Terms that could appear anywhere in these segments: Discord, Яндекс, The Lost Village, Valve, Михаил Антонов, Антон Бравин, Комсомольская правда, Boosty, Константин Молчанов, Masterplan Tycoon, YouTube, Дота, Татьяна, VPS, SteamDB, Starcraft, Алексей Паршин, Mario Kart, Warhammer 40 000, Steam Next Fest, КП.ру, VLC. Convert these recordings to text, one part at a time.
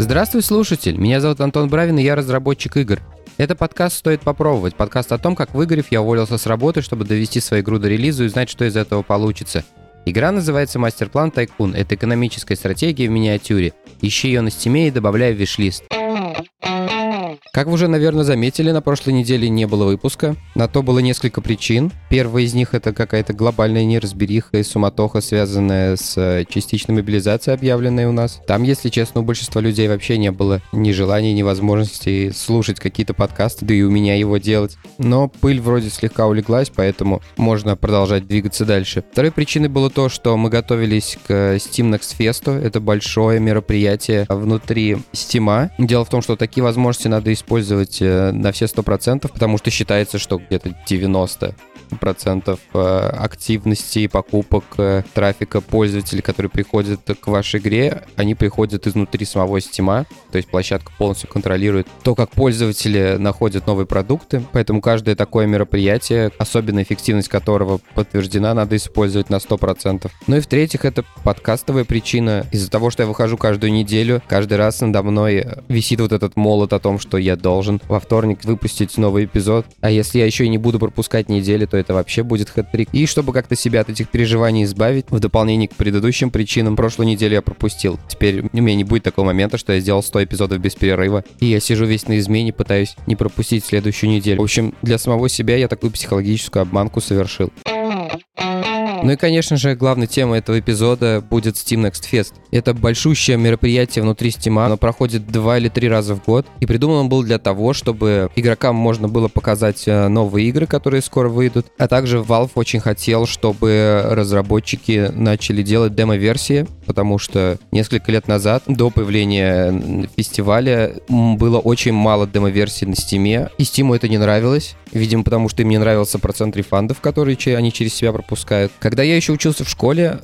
Здравствуй, слушатель! Меня зовут Антон Бравин, и я разработчик игр. Это подкаст «Стоит попробовать». Подкаст о том, как, выгорев, я уволился с работы, чтобы довести свою игру до релиза и узнать, что из этого получится. Игра называется «Masterplan Tycoon». Это экономическая стратегия в миниатюре. Ищи ее на Стиме и добавляй в виш-лист. Как вы уже, наверное, заметили, на прошлой неделе не было выпуска. На то было несколько причин. Первая из них — это какая-то глобальная неразбериха и суматоха, связанная с частичной мобилизацией, объявленной у нас. Там, если честно, у большинства людей вообще не было ни желания, ни возможности слушать какие-то подкасты, да и у меня его делать. Но пыль вроде слегка улеглась, поэтому можно продолжать двигаться дальше. Второй причиной было то, что мы готовились к Steam Next Fest. Это большое мероприятие внутри Steam. Дело в том, что такие возможности надо использовать на все 100%, потому что считается, что где-то 90% активности, покупок, трафика пользователей, которые приходят к вашей игре, они приходят изнутри самого Стима, то есть площадка полностью контролирует то, как пользователи находят новые продукты, поэтому каждое такое мероприятие, особенно эффективность которого подтверждена, надо использовать на 100%. Ну и в-третьих, это подкастовая причина. Из-за того, что я выхожу каждую неделю, каждый раз надо мной висит вот этот молот о том, что я должен во вторник выпустить новый эпизод, а если я еще и не буду пропускать недели, то это вообще будет хэт-трик. И чтобы как-то себя от этих переживаний избавить, в дополнение к предыдущим причинам, прошлую неделю я пропустил. Теперь у меня не будет такого момента, что я сделал 100 эпизодов без перерыва, и я сижу весь на измене, пытаюсь не пропустить следующую неделю. В общем, для самого себя я такую психологическую обманку совершил. Ну и, конечно же, главной темой этого эпизода будет Steam Next Fest. Это большущее мероприятие внутри Steam, оно проходит 2 или 3 раза в год, и придумано было для того, чтобы игрокам можно было показать новые игры, которые скоро выйдут, а также Valve очень хотел, чтобы разработчики начали делать демо-версии, потому что несколько лет назад, до появления фестиваля, было очень мало демо-версий на Steam, и Steam это не нравилось, видимо, потому что им не нравился процент рефандов, которые они через себя пропускают. Когда я еще учился в школе,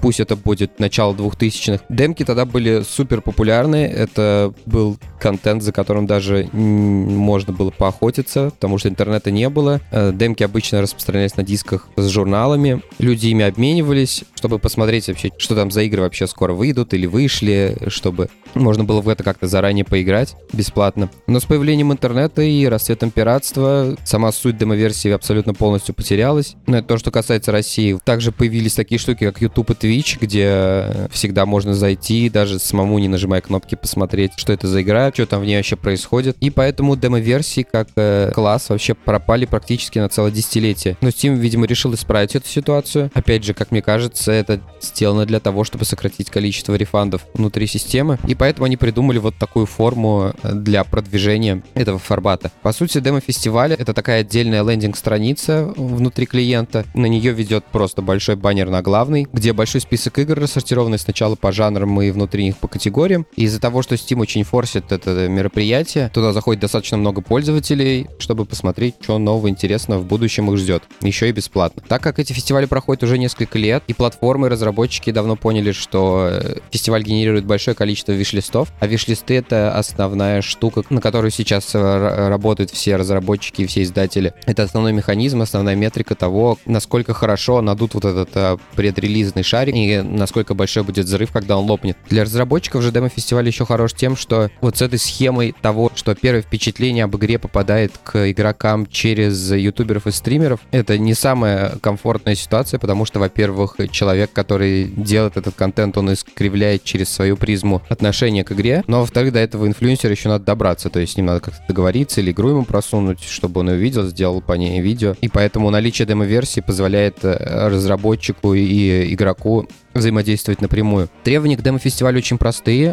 пусть это будет начало 2000-х, демки тогда были супер популярны. Это был контент, за которым даже можно было поохотиться, потому что интернета не было. Демки обычно распространялись на дисках с журналами. Люди ими обменивались, чтобы посмотреть вообще, что там за игры вообще скоро выйдут или вышли, чтобы можно было в это как-то заранее поиграть бесплатно. Но с появлением интернета и расцветом пиратства сама суть демоверсии абсолютно полностью потерялась. Но это то, что касается России. Также появились такие штуки, как YouTube и Twitch, где всегда можно зайти, даже самому не нажимая кнопки, посмотреть, что это за игра, что там в ней вообще происходит. И поэтому демо-версии как класс вообще пропали практически на целое десятилетие. Но Steam, видимо, решил исправить эту ситуацию. Опять же, как мне кажется, это сделано для того, чтобы сократить количество рефандов внутри системы. И поэтому они придумали вот такую форму для продвижения этого формата. По сути, демо-фестиваль — это такая отдельная лендинг-страница внутри клиента. На нее ведет просто большой баннер на главный, где большой список игр, рассортированный сначала по жанрам и внутри них по категориям. И из-за того, что Steam очень форсит это мероприятие, туда заходит достаточно много пользователей, чтобы посмотреть, что нового интересного в будущем их ждет. Еще и бесплатно. Так как эти фестивали проходят уже несколько лет, и платформы, разработчики давно поняли, что фестиваль генерирует большое количество виш-листов, а виш-листы — это основная штука, на которую сейчас работают все разработчики и все издатели. Это основной механизм, основная метрика того, насколько хорошо надут вот этот предрелизный шарик и насколько большой будет взрыв, когда он лопнет. Для разработчиков же демо-фестиваль еще хорош тем, что вот с этой схемой того, что первое впечатление об игре попадает к игрокам через ютуберов и стримеров, это не самая комфортная ситуация, потому что, во-первых, человек, который делает этот контент, он искривляет через свою призму отношение к игре, но, во-вторых, до этого инфлюенсера еще надо добраться, то есть с ним надо как-то договориться или игру ему просунуть, чтобы он ее увидел, сделал по ней видео, и поэтому наличие демо-версии позволяет разработчику и игроку взаимодействовать напрямую. Требования к демо-фестивалю очень простые.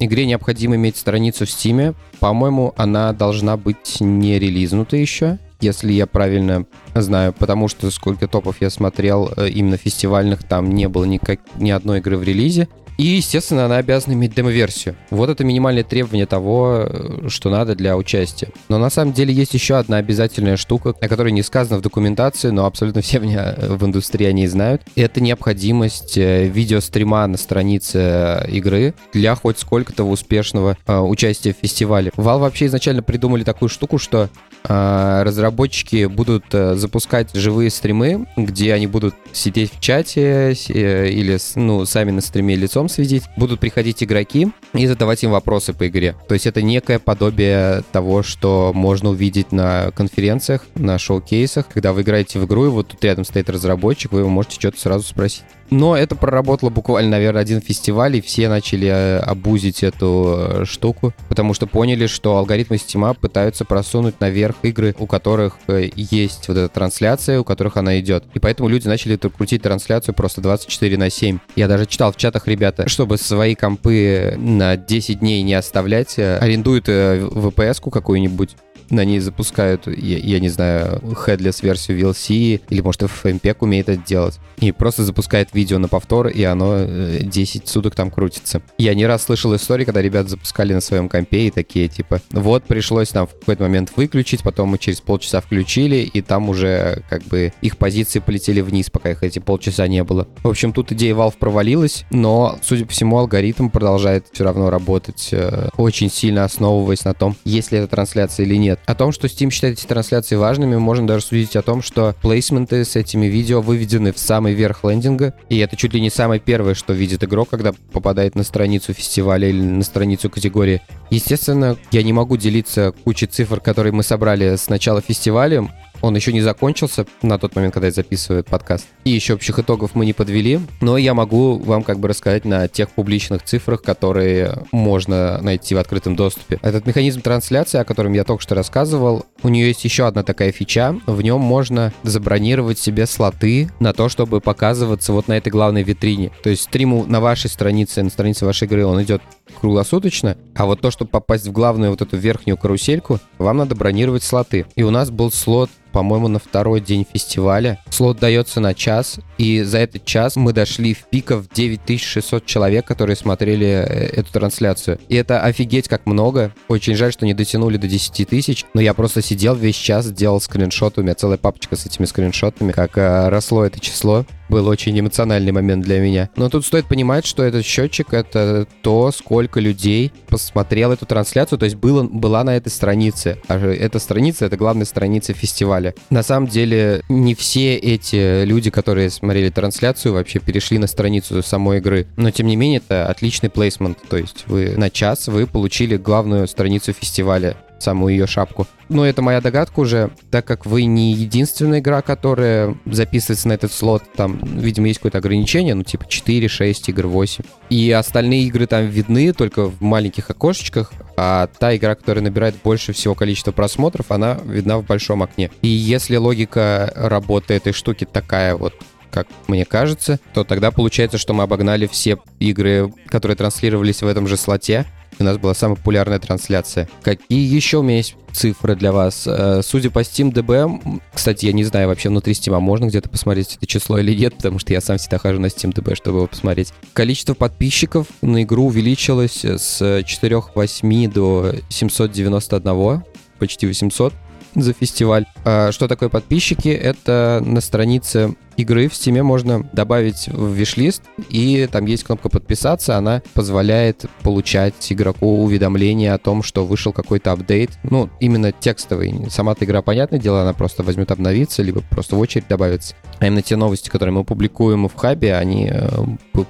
Игре необходимо иметь страницу в Steam. По-моему, она должна быть не релизнута еще, если я правильно знаю, потому что сколько топов я смотрел, именно фестивальных, там не было ни одной игры в релизе. И, естественно, она обязана иметь демо-версию. Вот это минимальное требование того, что надо для участия. Но на самом деле есть еще одна обязательная штука, о которой не сказано в документации, но абсолютно все в индустрии о ней знают. Это необходимость видеострима на странице игры для хоть сколько-то успешного участия в фестивале. Valve вообще изначально придумали такую штуку, что разработчики будут запускать живые стримы, где они будут сидеть в чате или сами на стриме лицом связи будут приходить игроки и задавать им вопросы по игре. То есть это некое подобие того, что можно увидеть на конференциях, на шоу-кейсах, когда вы играете в игру, и вот тут рядом стоит разработчик, вы его можете что-то сразу спросить. Но это проработало буквально, наверное, один фестиваль, и все начали обузить эту штуку, потому что поняли, что алгоритмы Steam пытаются просунуть наверх игры, у которых есть вот эта трансляция, у которых она идет. И поэтому люди начали крутить трансляцию просто 24/7. Я даже читал в чатах, ребята, чтобы свои компы на 10 дней не оставлять, арендуют VPS-ку какую-нибудь, на ней запускают, я не знаю, headless-версию VLC, или, может, FMPEG умеет это делать, и просто запускает видео на повтор, и оно 10 суток там крутится. Я не раз слышал истории, когда ребята запускали на своем компе и такие, типа, вот, пришлось нам в какой-то момент выключить, потом мы через полчаса включили, и там уже, как бы, их позиции полетели вниз, пока их эти полчаса не было. В общем, тут идея Valve провалилась, но, судя по всему, алгоритм продолжает все равно работать, очень сильно основываясь на том, есть ли это трансляция или нет. О том, что Steam считает эти трансляции важными, можно даже судить о том, что плейсменты с этими видео выведены в самый верх лендинга, и это чуть ли не самое первое, что видит игрок, когда попадает на страницу фестиваля или на страницу категории. Естественно, я не могу делиться кучей цифр, которые мы собрали с начала фестиваля. Он еще не закончился на тот момент, когда я записываю подкаст. И еще общих итогов мы не подвели, но я могу вам как бы рассказать на тех публичных цифрах, которые можно найти в открытом доступе. Этот механизм трансляции, о котором я только что рассказывал, у нее есть еще одна такая фича. В нем можно забронировать себе слоты на то, чтобы показываться вот на этой главной витрине. То есть стрим на вашей странице, на странице вашей игры, он идет круглосуточно, а вот то, чтобы попасть в главную вот эту верхнюю карусельку, вам надо бронировать слоты. И у нас был слот, по-моему, на второй день фестиваля. Слот дается на час, и за этот час мы дошли в пиков 9600 человек, которые смотрели эту трансляцию. И это офигеть как много. Очень жаль, что не дотянули до 10 тысяч, но я просто сидел весь час, делал скриншоты, у меня целая папочка с этими скриншотами, как росло это число. Был очень эмоциональный момент для меня. Но тут стоит понимать, что этот счетчик — это то, сколько людей посмотрел эту трансляцию, то есть была на этой странице. А эта страница — это главная страница фестиваля. На самом деле, не все эти люди, которые смотрели трансляцию, вообще перешли на страницу самой игры. Но, тем не менее, это отличный плейсмент. То есть вы на час вы получили главную страницу фестиваля, самую ее шапку. Но это моя догадка уже, так как вы не единственная игра, которая записывается на этот слот. Там, видимо, есть какое-то ограничение, ну, типа 4, 6 игр, 8. И остальные игры там видны только в маленьких окошечках, а та игра, которая набирает больше всего количества просмотров, она видна в большом окне. И если логика работы этой штуки такая вот, как мне кажется, то тогда получается, что мы обогнали все игры, которые транслировались в этом же слоте. У нас была самая популярная трансляция. Какие еще у меня есть цифры для вас? Судя по SteamDB, кстати, я не знаю, вообще внутри Steam можно где-то посмотреть это число или нет, потому что я сам всегда хожу на SteamDB, чтобы его посмотреть. Количество подписчиков на игру увеличилось с 408 до 791, почти 800 за фестиваль. Что такое подписчики? Это на странице игры в Steam можно добавить в виш-лист, и там есть кнопка «Подписаться», она позволяет получать игроку уведомления о том, что вышел какой-то апдейт, ну, именно текстовый. Сама-то игра, понятное дело, она просто возьмет обновиться, либо просто в очередь добавится. А именно те новости, которые мы публикуем в хабе, они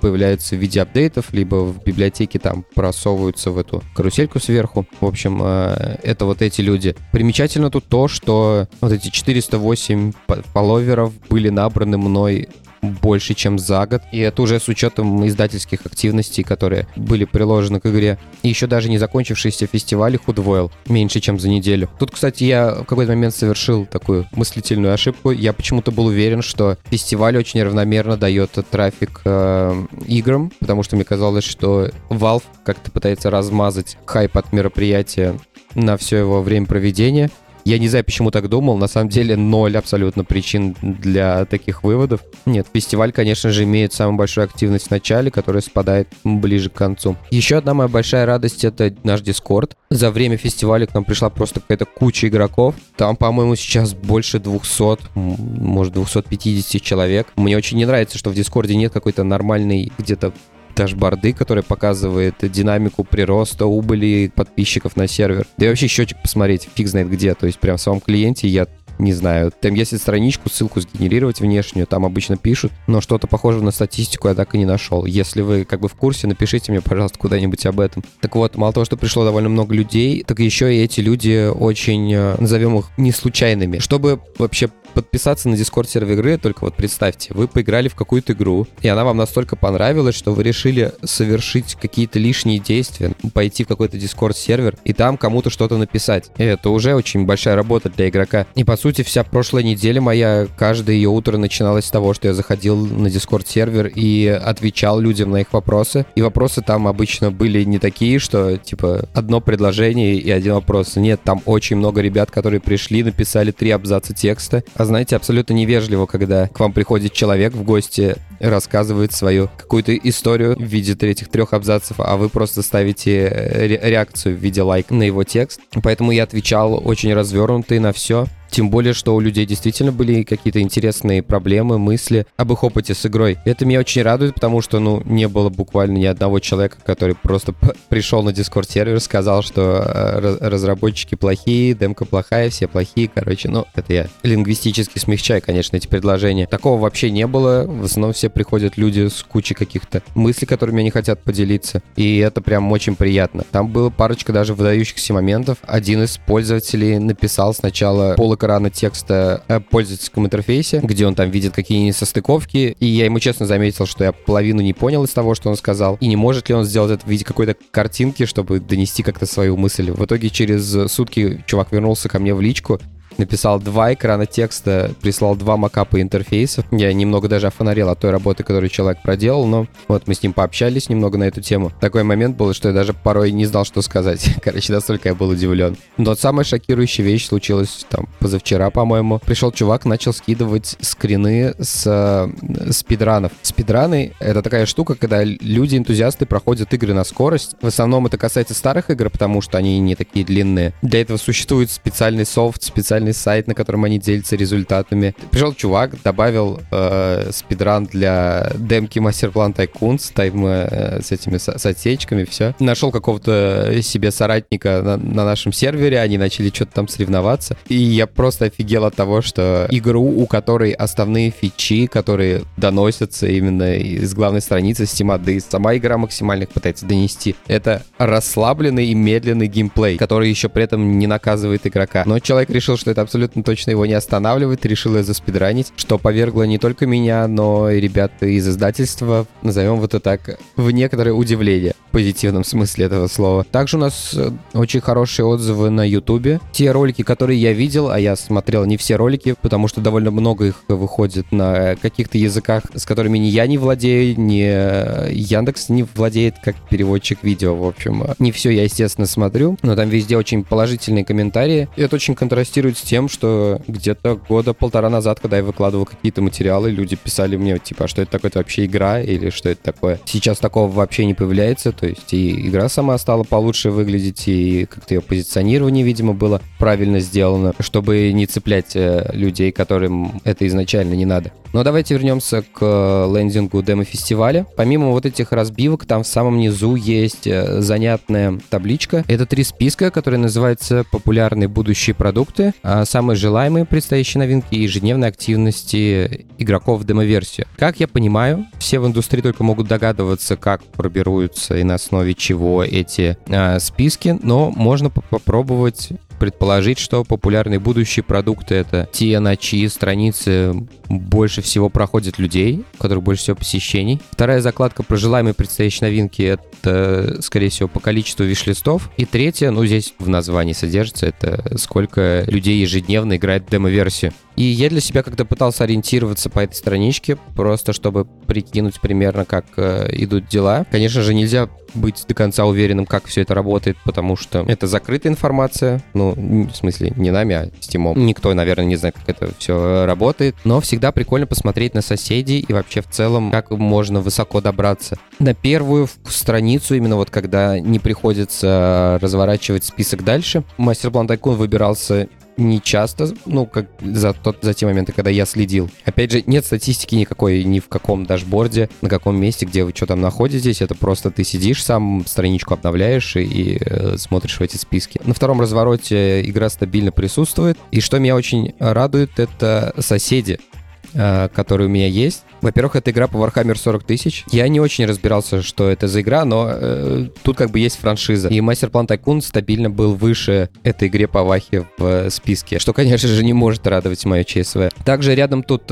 появляются в виде апдейтов, либо в библиотеке там просовываются в эту карусельку сверху. В общем, это вот эти люди. Примечательно тут то, что вот эти 408 фолловеров были набраны мной больше, чем за год. И это уже с учетом издательских активностей, которые были приложены к игре. И еще даже не закончившийся фестиваль их удвоил меньше, чем за неделю. Тут, кстати, я в какой-то момент совершил такую мыслительную ошибку. Я почему-то был уверен, что фестиваль очень равномерно дает трафик играм, потому что мне казалось, что Valve как-то пытается размазать хайп от мероприятия на все его время проведения. Я не знаю, почему так думал. На самом деле, 0 абсолютно причин для таких выводов. Нет, фестиваль, конечно же, имеет самую большую активность в начале, которая спадает ближе к концу. Еще одна моя большая радость — это наш Discord. За время фестиваля к нам пришла просто какая-то куча игроков. Там, по-моему, сейчас больше 200, может, 250 человек. Мне очень не нравится, что в Discord'е нет какой-то нормальной где-то дашборды, которые показывают динамику прироста убыли подписчиков на сервер. Да и вообще счетчик посмотреть фиг знает где. То есть прям в самом клиенте я не знаю, там если страничку, ссылку сгенерировать внешнюю, там обычно пишут, но что-то похожее на статистику я так и не нашел. Если вы как бы в курсе, напишите мне, пожалуйста, куда-нибудь об этом. Так вот, мало того, что пришло довольно много людей, так еще и эти люди очень, назовем их, не случайными. Чтобы вообще подписаться на Discord сервер игры, только вот представьте, вы поиграли в какую-то игру, и она вам настолько понравилась, что вы решили совершить какие-то лишние действия, пойти в какой-то Discord сервер и там кому-то что-то написать. И это уже очень большая работа для игрока. И по сути вся прошлая неделя моя, каждое ее утро начиналось с того, что я заходил на Discord сервер и отвечал людям на их вопросы. И вопросы там обычно были не такие, что типа одно предложение и один вопрос. Нет, там очень много ребят, которые пришли, написали 3 абзаца текста. А знаете, абсолютно невежливо, когда к вам приходит человек в гости, рассказывает свою какую-то историю в виде этих 3 абзацев, а вы просто ставите реакцию в виде лайка на его текст. Поэтому я отвечал очень развернутый на все. Тем более, что у людей действительно были какие-то интересные проблемы, мысли об их опыте с игрой. Это меня очень радует, потому что, не было буквально ни одного человека, который просто пришел на Discord сервер, сказал, что разработчики плохие, демка плохая, все плохие, короче. Это я лингвистически смягчаю, конечно, эти предложения. Такого вообще не было. В основном все приходят люди с кучей каких-то мыслей, которыми они хотят поделиться. И это прям очень приятно. Там было парочка даже выдающихся моментов. Один из пользователей написал сначала экрана текста о пользовательском интерфейсе, где он там видит какие-нибудь состыковки, и я ему честно заметил, что я половину не понял из того, что он сказал, и не может ли он сделать это в виде какой-то картинки, чтобы донести как-то свою мысль. В итоге через сутки чувак вернулся ко мне в личку, написал 2 экрана текста, прислал 2 макапа интерфейсов. Я немного даже офонарил от той работы, которую человек проделал, но вот мы с ним пообщались немного на эту тему. Такой момент был, что я даже порой не знал, что сказать. Короче, настолько я был удивлен. Но самая шокирующая вещь случилась там позавчера, по-моему. Пришел чувак, начал скидывать скрины с спидранов. Спидраны — это такая штука, когда люди-энтузиасты проходят игры на скорость. В основном это касается старых игр, потому что они не такие длинные. Для этого существует специальный софт, специальный сайт, на котором они делятся результатами. Пришел чувак, добавил спидран для демки Masterplan Tycoon с этими отсечками, все. Нашел какого-то себе соратника на нашем сервере, они начали что-то там соревноваться. И я просто офигел от того, что игру, у которой основные фичи, которые доносятся именно из главной страницы Steam, да и сама игра максимально их пытается донести, это расслабленный и медленный геймплей, который еще при этом не наказывает игрока. Но человек решил, что это абсолютно точно его не останавливает, решил ее заспидранить, что повергло не только меня, но и ребят из издательства, назовем вот это так, в некоторое удивление, в позитивном смысле этого слова. Также у нас очень хорошие отзывы на Ютубе. Те ролики, которые я видел, а я смотрел не все ролики, потому что довольно много их выходит на каких-то языках, с которыми ни я не владею, ни Яндекс не владеет как переводчик видео, в общем. Не все я, естественно, смотрю, но там везде очень положительные комментарии. Это очень контрастирует с тем, что где-то 1.5 года назад, когда я выкладывал какие-то материалы, люди писали мне, типа, а что это такое, это вообще игра, или что это такое. Сейчас такого вообще не появляется, то есть и игра сама стала получше выглядеть, и как-то ее позиционирование, видимо, было правильно сделано, чтобы не цеплять людей, которым это изначально не надо. Но давайте вернемся к лендингу демо-фестиваля. Помимо вот этих разбивок, там в самом низу есть занятная табличка. Это 3 списка, которые называются «Популярные будущие продукты», самые желаемые предстоящие новинки и ежедневные активности игроков в демо-версию. Как я понимаю, все в индустрии только могут догадываться, как формируются и на основе чего эти списки, но можно попробовать предположить, что популярные будущие продукты — это те, на чьи страницы больше всего проходит людей, у которых больше всего посещений. Вторая закладка про желаемые предстоящие новинки — это, скорее всего, по количеству виш-листов. И третья, здесь в названии содержится, это сколько людей ежедневно играет в демо-версию. И я для себя когда пытался ориентироваться по этой страничке, просто чтобы прикинуть примерно, как идут дела. Конечно же, нельзя быть до конца уверенным, как все это работает, потому что это закрытая информация. В смысле, не нами, а Steam. Никто, наверное, не знает, как это все работает. Но всегда прикольно посмотреть на соседей и вообще в целом, как можно высоко добраться. На первую страницу, именно вот когда не приходится разворачивать список дальше, Masterplan Tycoon выбирался не часто, ну, как за те моменты, когда я следил. Опять же, нет статистики никакой, ни в каком дашборде, на каком месте, где вы что там находитесь. Это просто ты сидишь сам, страничку обновляешь и смотришь в эти списки. На втором развороте игра стабильно присутствует. И что меня очень радует, это соседи, которые у меня есть. Во-первых, это игра по Warhammer 40 000. Я не очень разбирался, что это за игра, но тут как бы есть франшиза. И Masterplan Tycoon стабильно был выше этой игре по Вахе в списке, что, конечно же, не может радовать мою ЧСВ. Также рядом тут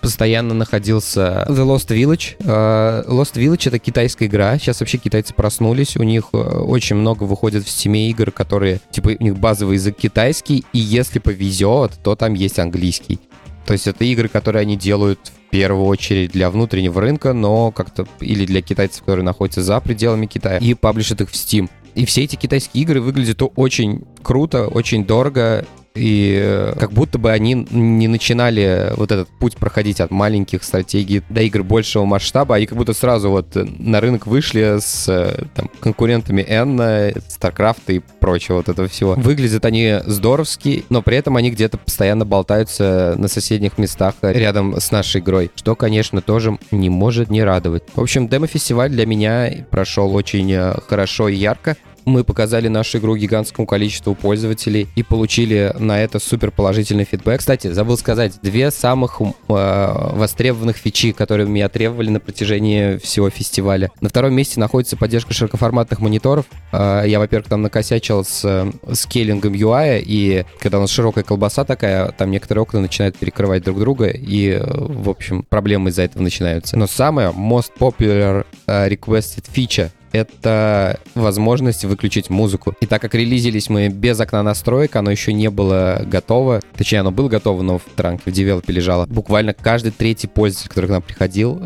постоянно находился The Lost Village. Lost Village — это китайская игра. Сейчас вообще китайцы проснулись. У них очень много выходит в Steam игр, которые, типа, у них базовый язык китайский, и если повезет, то там есть английский. То есть это игры, которые они делают в первую очередь для внутреннего рынка, но как-то или для китайцев, которые находятся за пределами Китая, и паблишат их в Steam. И все эти китайские игры выглядят очень круто, очень дорого, и как будто бы они не начинали вот этот путь проходить от маленьких стратегий до игр большего масштаба, они как будто сразу вот на рынок вышли с там, конкурентами Энна, Starcraft и прочего вот этого всего. Выглядят они здоровски, но при этом они где-то постоянно болтаются на соседних местах рядом с нашей игрой, что, конечно, тоже не может не радовать. В общем, демо-фестиваль для меня прошел очень хорошо и ярко. Мы показали нашу игру гигантскому количеству пользователей и получили на это супер положительный фидбэк. Кстати, забыл сказать, две самых востребованных фичи, которые меня требовали на протяжении всего фестиваля. На втором месте находится поддержка широкоформатных мониторов. Я, во-первых, там накосячил с скейлингом UI, и когда у нас широкая колбаса такая, там некоторые окна начинают перекрывать друг друга, и, в общем, проблемы из-за этого начинаются. Но самая most popular requested feature — это возможность выключить музыку. И так как релизились мы без окна настроек, оно еще не было готово. Точнее, оно было готово, но в транке, в девелопе лежало. Буквально каждый третий пользователь, который к нам приходил,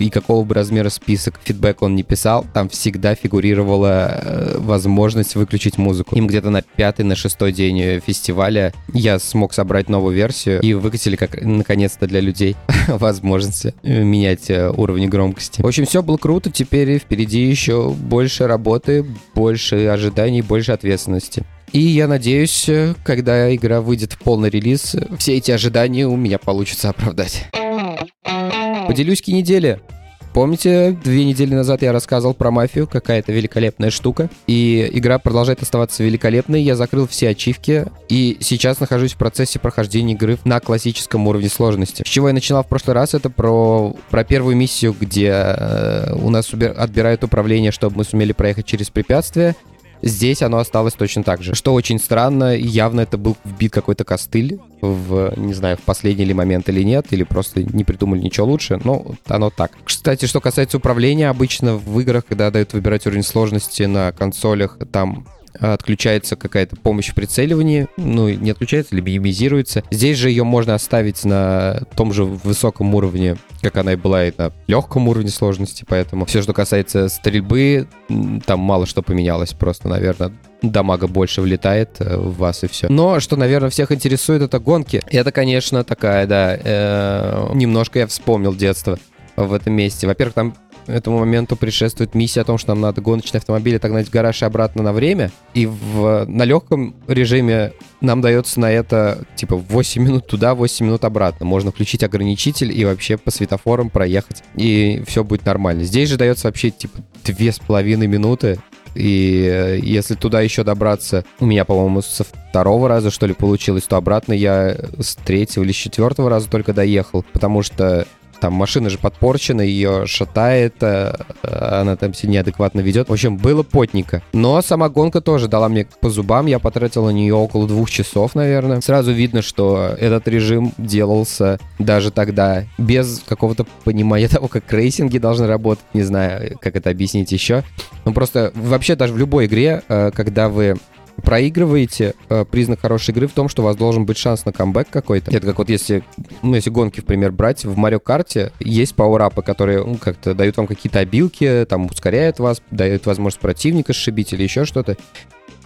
и какого бы размера список, фидбэк он не писал, там всегда фигурировала возможность выключить музыку. Им где-то на 5-6 день фестиваля я смог собрать новую версию и выкатили, как наконец-то для людей, возможность менять уровни громкости. В общем, все было круто, теперь впереди еще больше работы, больше ожиданий, больше ответственности. И я надеюсь, когда игра выйдет в полный релиз, все эти ожидания у меня получится оправдать. Поделюсь кинедели. Помните, 2 недели назад я рассказывал про мафию, какая-то великолепная штука, и игра продолжает оставаться великолепной. Я закрыл все ачивки, и сейчас нахожусь в процессе прохождения игры на классическом уровне сложности. С чего я начинал в прошлый раз, это про первую миссию, где у нас отбирают управление, чтобы мы сумели проехать через препятствия. Здесь оно осталось точно так же. Что очень странно, явно это был вбит какой-то костыль не знаю, в последний ли момент или нет, или просто не придумали ничего лучше, но оно так. Кстати, что касается управления, обычно в играх, когда дают выбирать уровень сложности на консолях, там отключается какая-то помощь в прицеливании, ну, не отключается, или минимизируется. Здесь же ее можно оставить на том же высоком уровне, как она и была, и на легком уровне сложности, поэтому все, что касается стрельбы, там мало что поменялось, просто, наверное, дамага больше влетает в вас и все. Но, что, наверное, всех интересует, это гонки. Это, конечно, такая, да, немножко я вспомнил детство в этом месте. Во-первых, там этому моменту предшествует миссия о том, что нам надо гоночный автомобиль отогнать в гараж и обратно на время. И на легком режиме нам дается на это, типа, 8 минут туда, 8 минут обратно. Можно включить ограничитель и вообще по светофорам проехать, и все будет нормально. Здесь же дается вообще, типа, 2,5 минуты. И если туда еще добраться, у меня, по-моему, со второго раза, что ли, получилось, то обратно я с третьего или с четвертого раза только доехал, потому что там машина же подпорчена, ее шатает, она там себя неадекватно ведет. В общем, было потненько. Но сама гонка тоже дала мне по зубам. Я потратил на нее около 2 часов, наверное. Сразу видно, что этот режим делался даже тогда без какого-то понимания того, как рейсинги должны работать. Не знаю, как это объяснить еще. Ну, просто вообще даже в любой игре, когда вы проигрываете, признак хорошей игры в том, что у вас должен быть шанс на камбэк какой-то. Это как вот если гонки, в пример, брать, в Mario Kart есть пауэрапы, которые как-то дают вам какие-то обилки, там ускоряют вас, дают возможность противника сшибить или еще что-то.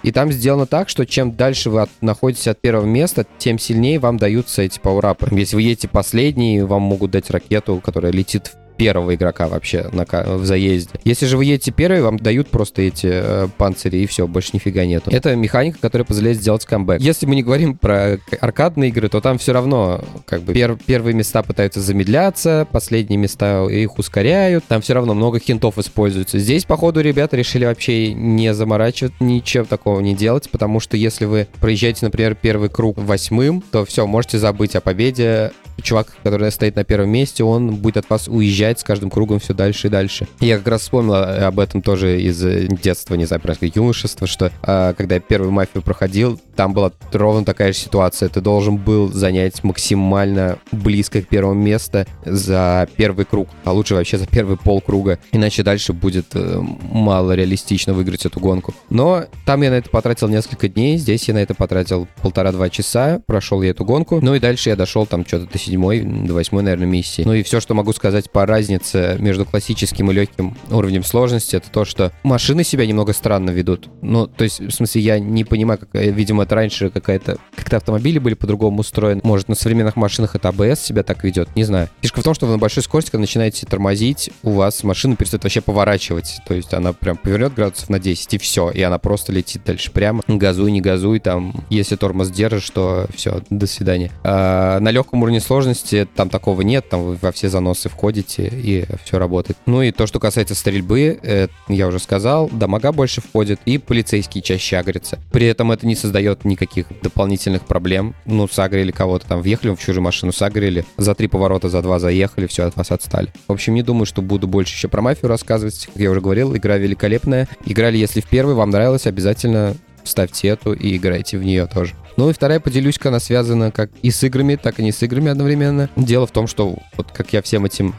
И там сделано так, что чем дальше вы находитесь от первого места, тем сильнее вам даются эти пауэрапы. Если вы едете последний, вам могут дать ракету, которая летит первого игрока вообще в заезде. Если же вы едете первый, вам дают просто эти панцири, и все, больше нифига нету. Это механика, которая позволяет сделать камбэк. Если мы не говорим про аркадные игры, то там все равно как бы первые места пытаются замедляться, последние места их ускоряют, там все равно много хинтов используется. Здесь, походу, ребята решили вообще не заморачивать, ничего такого не делать, потому что если вы проезжаете, например, первый круг 8-м, то все, можете забыть о победе. Чувак, который стоит на первом месте, он будет от вас уезжать с каждым кругом все дальше и дальше. Я как раз вспомнил об этом тоже из детства, не знаю, просто юношества, что когда я первую мафию проходил, там была ровно такая же ситуация. Ты должен был занять максимально близко к первому месту за первый круг, а лучше вообще за первый полкруга, иначе дальше будет мало реалистично выиграть эту гонку. Но там я на это потратил несколько дней, здесь я на это потратил 1,5-2 часа, прошел я эту гонку, ну и дальше я дошел там что-то до 7-й, до 8-й, наверное, миссии. Ну и все, что могу сказать по разнице между классическим и легким уровнем сложности, это то, что машины себя немного странно ведут. Ну, то есть, в смысле, я не понимаю, как, видимо, это раньше какая-то... Как-то автомобили были по-другому устроены. Может, на современных машинах это АБС себя так ведет, не знаю. Фишка в том, что вы на большой скорости, когда начинаете тормозить, у вас машина перестает вообще поворачивать. То есть она прям повернет градусов на 10, и все. И она просто летит дальше прямо. Газуй, не газуй, там, если тормоз держишь, то все, до свидания. А на легком уровне сложности там такого нет, там вы во все заносы входите, и все работает. Ну и то, что касается стрельбы, я уже сказал, дамага больше входит, и полицейские чаще агрятся. При этом это не создает никаких дополнительных проблем. Ну, сагрили кого-то там, въехали в чужую машину, сагрили, за 3 поворота, за 2 заехали, все, от вас отстали. В общем, не думаю, что буду больше еще про мафию рассказывать. Как я уже говорил, игра великолепная. Играли, если в первый вам нравилось, обязательно ставьте эту и играйте в нее тоже. Ну и вторая, поделюсь-ка, она связана как и с играми, так и не с играми одновременно. Дело в том, что вот как я всем этим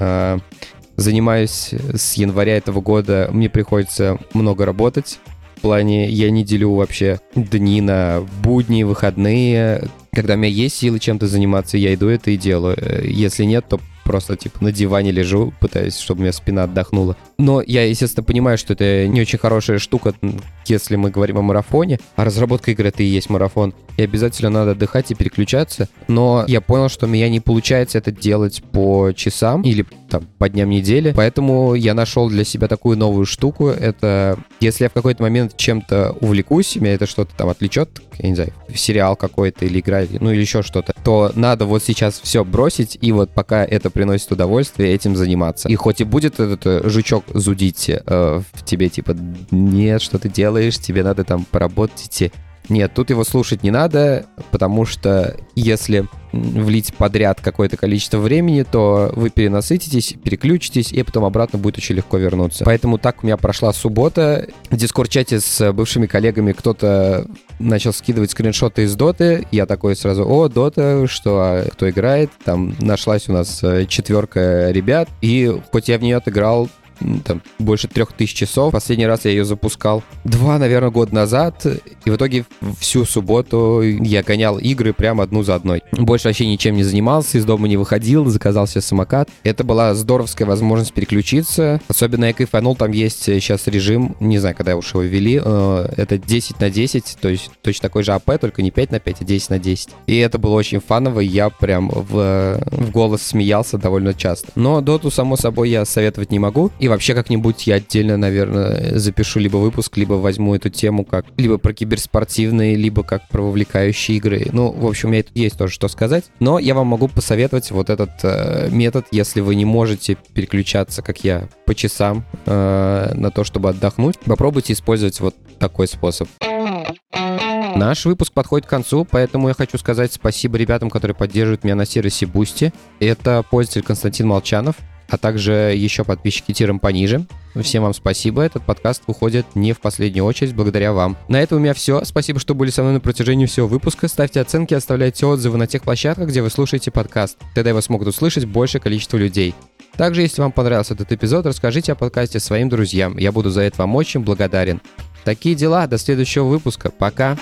занимаюсь с января этого года, мне приходится много работать. В плане я не делю вообще дни на будни, выходные. Когда у меня есть силы чем-то заниматься, я иду это и делаю. Если нет, то просто, типа, на диване лежу, пытаюсь, чтобы у меня спина отдохнула. Но я, естественно, понимаю, что это не очень хорошая штука, если мы говорим о марафоне. А разработка игры — это и есть марафон. И обязательно надо отдыхать и переключаться. Но я понял, что у меня не получается это делать по часам или, там, по дням недели. Поэтому я нашел для себя такую новую штуку. Это если я в какой-то момент чем-то увлекусь, меня это что-то там отвлечет, я не знаю, сериал какой-то или игра, ну или еще что-то, то надо вот сейчас все бросить, и вот пока это приносит удовольствие, этим заниматься. И хоть и будет этот жучок зудить в тебе, типа, нет, что ты делаешь, тебе надо там поработать идти. Нет, тут его слушать не надо, потому что если влить подряд какое-то количество времени, то вы перенасытитесь, переключитесь, и потом обратно будет очень легко вернуться. Поэтому так у меня прошла суббота. В Discord-чате с бывшими коллегами кто-то начал скидывать скриншоты из Доты. Я такой сразу: о, Дота, что, кто играет? Там нашлась у нас 4 ребят, и хоть я в нее отыграл там больше 3000 часов. Последний раз я ее запускал 2, наверное, года назад. И в итоге всю субботу я гонял игры прям одну за одной. Больше вообще ничем не занимался, из дома не выходил, заказал себе самокат. Это была здоровская возможность переключиться. Особенно я кайфанул, там есть сейчас режим, не знаю, когда уж его ввели, это 10 на 10, то есть точно такой же АП, только не 5 на 5, а 10 на 10. И это было очень фаново, я прям в голос смеялся довольно часто. Но Доту, само собой, я советовать не могу. И вообще как-нибудь я отдельно, наверное, запишу либо выпуск, либо возьму эту тему как либо про киберспортивные, либо как про вовлекающие игры. Ну, в общем, у меня тут есть тоже что сказать. Но я вам могу посоветовать вот этот метод, если вы не можете переключаться, как я, по часам на то, чтобы отдохнуть. Попробуйте использовать вот такой способ. Наш выпуск подходит к концу, поэтому я хочу сказать спасибо ребятам, которые поддерживают меня на сервисе Boosty. Это пользователь Константин Молчанов, а также еще подписчики тиром пониже. Всем вам спасибо. Этот подкаст выходит не в последнюю очередь благодаря вам. На этом у меня все. Спасибо, что были со мной на протяжении всего выпуска. Ставьте оценки, оставляйте отзывы на тех площадках, где вы слушаете подкаст. Тогда его смогут услышать большее количество людей. Также, если вам понравился этот эпизод, расскажите о подкасте своим друзьям. Я буду за это вам очень благодарен. Такие дела. До следующего выпуска. Пока.